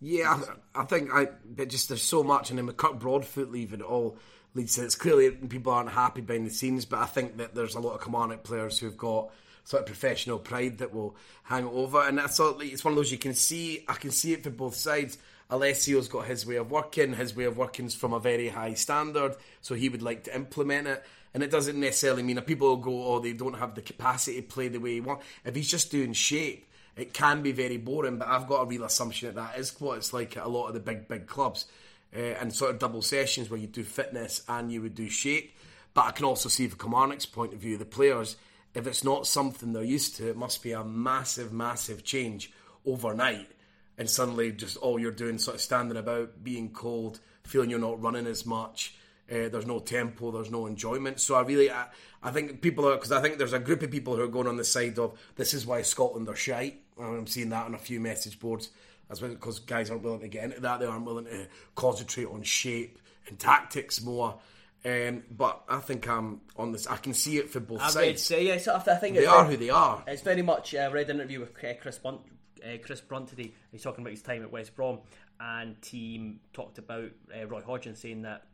Yeah, I think there's so much, and then McCurk Broadfoot leaving, it all leads to it's clearly people aren't happy behind the scenes, but I think that there's a lot of Kilmarnock players who've got sort of professional pride that will hang over. And that's all, it's one of those you can see, I can see it from both sides. Alessio's got his way of working. His way of working's from a very high standard, so he would like to implement it. And it doesn't necessarily mean that people will go, oh, they don't have the capacity to play the way he wants. If he's just doing shape, it can be very boring, but I've got a real assumption that is what it's like at a lot of the big clubs, and sort of double sessions where you do fitness and you would do shape. But I can also see from Kilmarnock's point of view, the players, if it's not something they're used to, it must be a massive, massive change overnight. And suddenly just all you're doing, sort of standing about, being cold, feeling you're not running as much. There's no tempo, there's no enjoyment. So I think people are, because I think there's a group of people who are going on the side of, this is why Scotland are shite. I'm seeing that on a few message boards. That's because guys aren't willing to get into that. They aren't willing to concentrate on shape and tactics more. But I think I'm on this. I can see it for both sides. I would say, yes. I think they are who they are. It's very much. I read an interview with Chris Brunt today. He's talking about his time at West Brom, and he talked about Roy Hodgson saying that.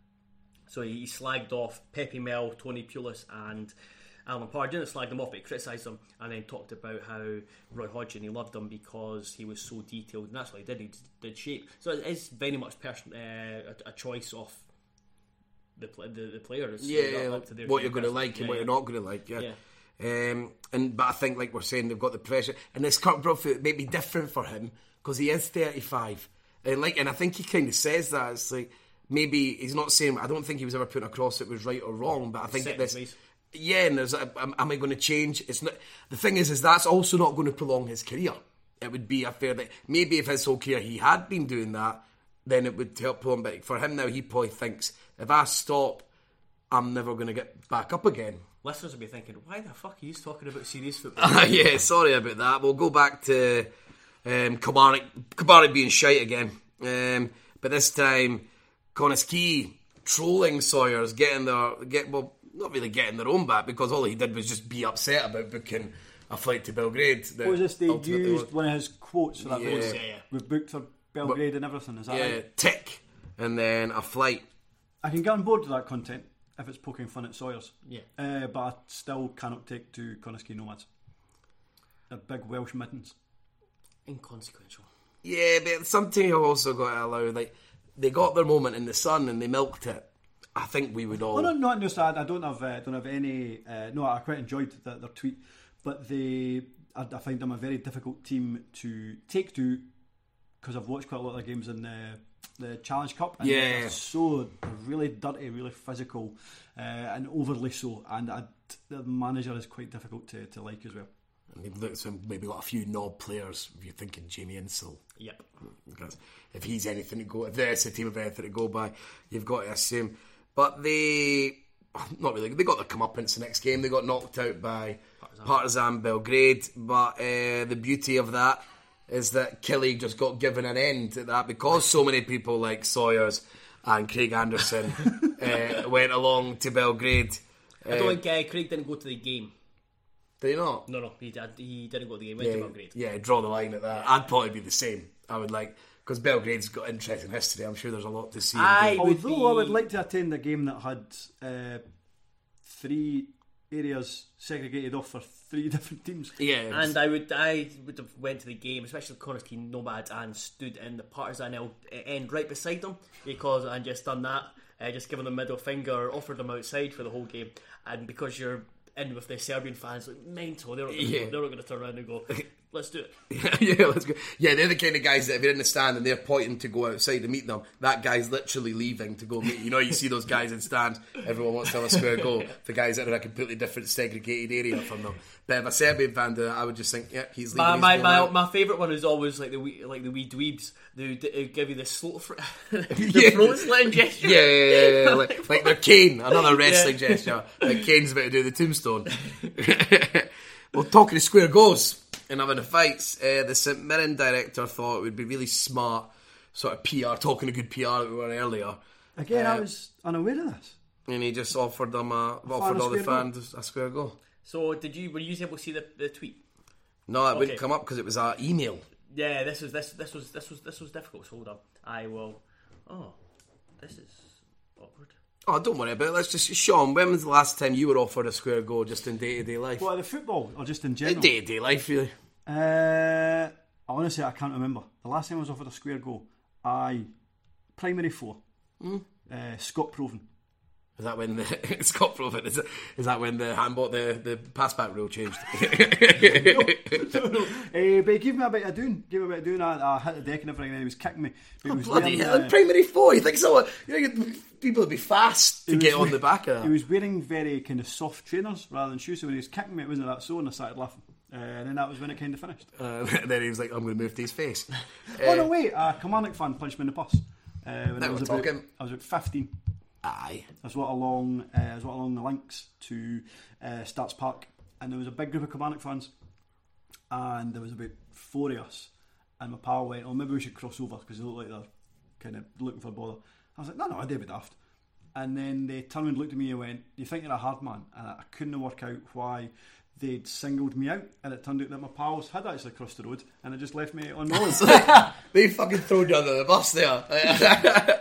So he slagged off Pepe Mel, Tony Pulis and Alan Partridge. Didn't slag them off, but he criticised them, and then talked about how Roy Hodgson, he loved him because he was so detailed, and that's what he did. He did shape. So it is very much a choice of the players. Yeah, up to their what you're going to like and what you're not going to like. Yeah. But I think, like we're saying, they've got the pressure, and this Kurt Broadfoot may be different for him because he is 35, and I think he kind of says that. It's like, maybe he's not saying, I don't think he was ever put across it was right or wrong, but I think that this advice. Yeah, and there's am I going to change? It's not, the thing is that's also not going to prolong his career. It would be a fair that maybe if his whole career he had been doing that, then it would help him. But for him now, he probably thinks, if I stop, I'm never going to get back up again. Listeners will be thinking, why the fuck are you talking about serious football? Yeah, sorry about that. We'll go back to Kilmarnock being shite again. But this time, Connah's Quay trolling Sawyers, not really getting their own back, because all he did was just be upset about booking a flight to Belgrade. What was this? They used one of his quotes for that. Yeah. We've booked for Belgrade and everything, is that right? Tick, and then a flight. I can get on board with that content if it's poking fun at Sawyers. Yeah. But I still cannot take to Connah's Quay Nomads. They're big Welsh mittens. Inconsequential. Yeah, but something you've also got to allow, like, they got their moment in the sun and they milked it. I think we would all. Well, not just that. I don't have any. I quite enjoyed their tweet, but I find them a very difficult team to take to, because I've watched quite a lot of their games in the Challenge Cup. And they're so really dirty, really physical, and overly so. And the manager is quite difficult to like as well. And they've looked at maybe got a few knob players. If you're thinking Jamie Insull, yep. If he's anything to go, if there's a team of anything to go by, you've got to assume. But they got their comeuppance the next game. They got knocked out by Partizan Belgrade. But the beauty of that is that Kelly just got given an end at that, because so many people like Sawyers and Craig Anderson went along to Belgrade. I don't think Craig didn't go to the game. Did he not? No, he didn't go to the game. Went to Belgrade. Yeah, draw the line at that. I'd probably be the same. I would like... Because Belgrade's got interesting history, I'm sure there's a lot to see. I would like to attend a game that had three areas segregated off for three different teams. Yeah, and I would have went to the game, especially Connah's Quay Nomads, and stood in the Partizan end right beside them, because I just done that, just given them middle finger, offered them outside for the whole game, and because you're in with the Serbian fans, like mental, they're not going to turn around and go, let's do it. Yeah, let's go. Yeah, they're the kind of guys that if you're in the stand and they're pointing to go outside to meet them, that guy's literally leaving to go meet. You see those guys in stands, everyone wants to have a square goal. The guys that are in a completely different segregated area from them. But if a Serbian fan did it, I would just think, yeah, he's leaving. My favourite one is always like the wee dweebs. They give you the slow throat slitting gesture. Yeah. like their cane, another wrestling gesture. Like Kane's about to do the tombstone. Well, talking of square goals and having the fights, the St Mirren director thought it would be really smart, sort of PR, talking a good PR that we were earlier. Again, I was unaware of this. And he just offered them offered all the fans a square goal. So were you able to see the tweet? No, it wouldn't come up because it was our email. Yeah, this was difficult. So hold on. This is awkward. Oh, don't worry about it. Let's just... Sean, when was the last time you were offered a square goal just in day-to-day life? What, the football or just in general? In day-to-day life, really. Honestly, I can't remember. The last time I was offered a square goal, primary four. Mm. Scott Proven. Is that when the... Scott Proven, is that when the handball, the pass-back rule changed? No. But he gave me a bit of doing. I hit the deck and everything, and he was kicking me. Oh, bloody hell. Primary four. You think so? You know, people would be fast to get on the back of that. He was wearing very kind of soft trainers rather than shoes, so when he was kicking me, it wasn't that sore, and I started laughing. And then that was when it kind of finished. And then he was like, I'm going to move to his face. Oh, no, wait. A Kilmarnock fan punched me in the bus. When I was about 15. Aye. I was along the links to Starts Park, and there was a big group of Kilmarnock fans, and there was about four of us, and my pal went, oh, maybe we should cross over, because they look like they're kind of looking for bother. I was like, no, I'd be daft. And then they turned and looked at me and went, you think you're a hard man? And I couldn't work out why they'd singled me out, and it turned out that my pals had actually crossed the road, and it just left me on my own. They fucking threw you under the bus there.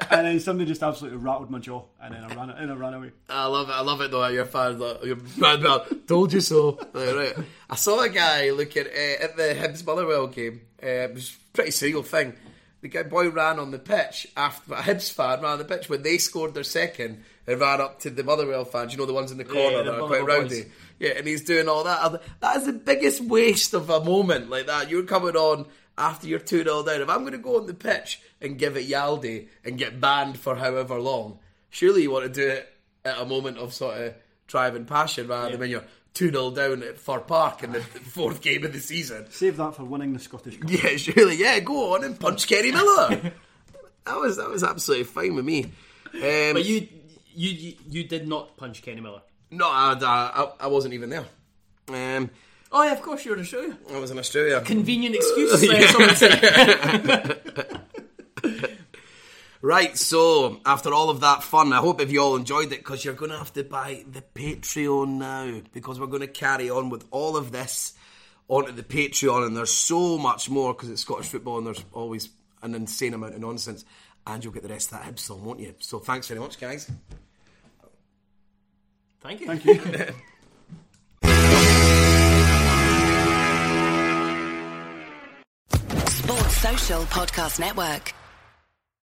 And then somebody just absolutely rattled my jaw, and then I ran away. I love it though, your fans, your bad man, told you so. Right. I saw a guy looking at the Hibs Motherwell game. It was a pretty surreal thing. The guy boy ran on the pitch after a Hibs fan ran on the pitch when they scored their second and ran up to the Motherwell fans, you know, the ones in the corner that are quite rowdy. Yeah, and he's doing all that. That is the biggest waste of a moment like that. You're coming on after you're 2-0 down. If I'm going to go on the pitch and give it Yaldi and get banned for however long, surely you want to do it at a moment of sort of drive and passion rather than when you're 2-0 down at Fir Park in the fourth game of the season. Save that for winning the Scottish Cup. Yeah, surely, yeah, go on and punch Kerry Miller. That was absolutely fine with me. But you did not punch Kenny Miller. No, I wasn't even there. Oh yeah, of course you were in Australia. I was in Australia. Convenient excuse. Someone said. Right, so after all of that fun, I hope if you all enjoyed it, because you're going to have to buy the Patreon now, because we're going to carry on with all of this onto the Patreon, and there's so much more because it's Scottish football and there's always an insane amount of nonsense, and you'll get the rest of that Hibs song, won't you? So thanks very much, guys. Thank you. Thank you. Sports Social Podcast Network.